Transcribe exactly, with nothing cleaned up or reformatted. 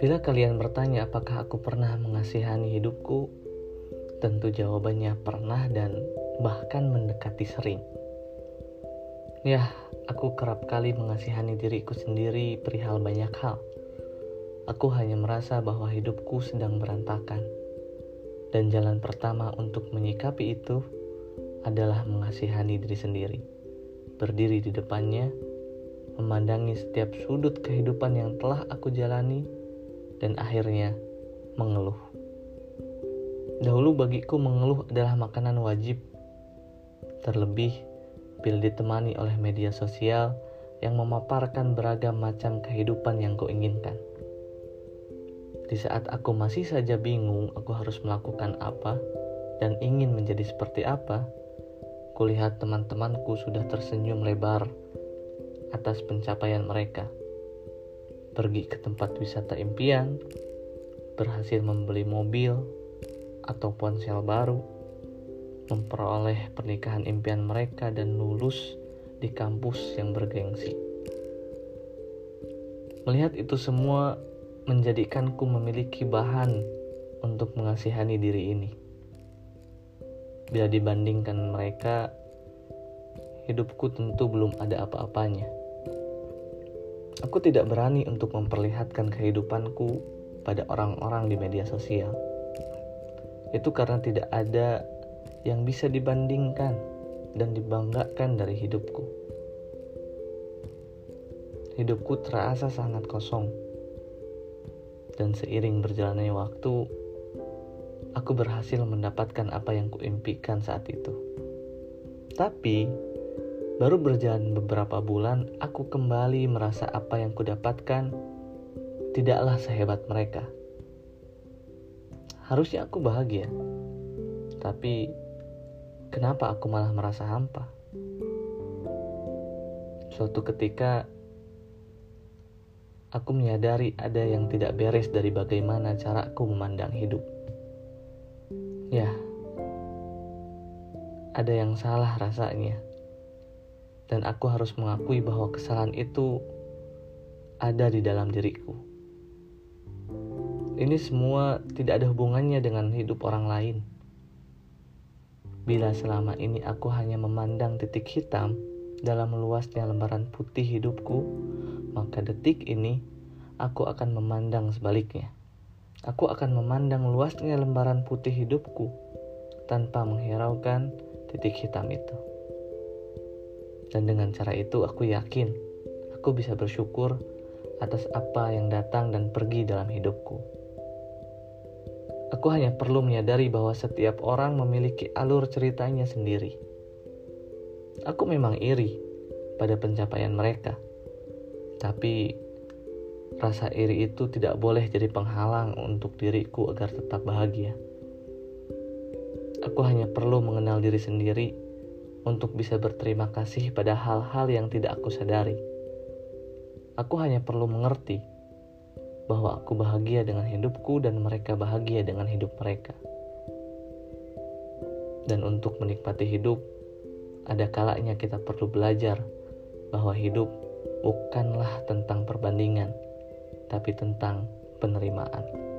Bila kalian bertanya apakah aku pernah mengasihani hidupku, tentu jawabannya pernah dan bahkan mendekati sering. Yah, aku kerap kali mengasihani diriku sendiri perihal banyak hal. Aku hanya merasa bahwa hidupku sedang berantakan. Dan jalan pertama untuk menyikapi itu adalah mengasihani diri sendiri. Berdiri di depannya, memandangi setiap sudut kehidupan yang telah aku jalani, dan akhirnya mengeluh. Dahulu bagiku mengeluh adalah makanan wajib, terlebih bila ditemani oleh media sosial yang memaparkan beragam macam kehidupan yang kuinginkan. Di saat aku masih saja bingung aku harus melakukan apa dan ingin menjadi seperti apa, kulihat teman-temanku sudah tersenyum lebar atas pencapaian mereka. Pergi ke tempat wisata impian, berhasil membeli mobil atau ponsel baru, memperoleh pernikahan impian mereka dan lulus di kampus yang bergengsi. Melihat itu semua menjadikanku memiliki bahan untuk mengasihani diri ini. Bila dibandingkan mereka, hidupku tentu belum ada apa-apanya. Aku tidak berani untuk memperlihatkan kehidupanku pada orang-orang di media sosial. Itu karena tidak ada yang bisa dibandingkan dan dibanggakan dari hidupku. Hidupku terasa sangat kosong. Dan seiring berjalannya waktu, aku berhasil mendapatkan apa yang kuimpikan saat itu. Tapi, baru berjalan beberapa bulan, aku kembali merasa apa yang kudapatkan tidaklah sehebat mereka. Harusnya aku bahagia. Tapi, kenapa aku malah merasa hampa? Suatu ketika, aku menyadari ada yang tidak beres dari bagaimana caraku memandang hidup. Ya, ada yang salah rasanya. Dan aku harus mengakui bahwa kesalahan itu ada di dalam diriku. Ini semua tidak ada hubungannya dengan hidup orang lain. Bila selama ini aku hanya memandang titik hitam dalam luasnya lembaran putih hidupku, maka detik ini aku akan memandang sebaliknya. Aku akan memandang luasnya lembaran putih hidupku tanpa menghiraukan titik hitam itu. Dan dengan cara itu aku yakin aku bisa bersyukur atas apa yang datang dan pergi dalam hidupku. Aku hanya perlu menyadari bahwa setiap orang memiliki alur ceritanya sendiri. Aku memang iri pada pencapaian mereka, tapi rasa iri itu tidak boleh jadi penghalang untuk diriku agar tetap bahagia. Aku hanya perlu mengenal diri sendiri untuk bisa berterima kasih pada hal-hal yang tidak aku sadari. Aku hanya perlu mengerti bahwa aku bahagia dengan hidupku dan mereka bahagia dengan hidup mereka. Dan untuk menikmati hidup, ada kalanya kita perlu belajar bahwa hidup bukanlah tentang perbandingan, tapi tentang penerimaan.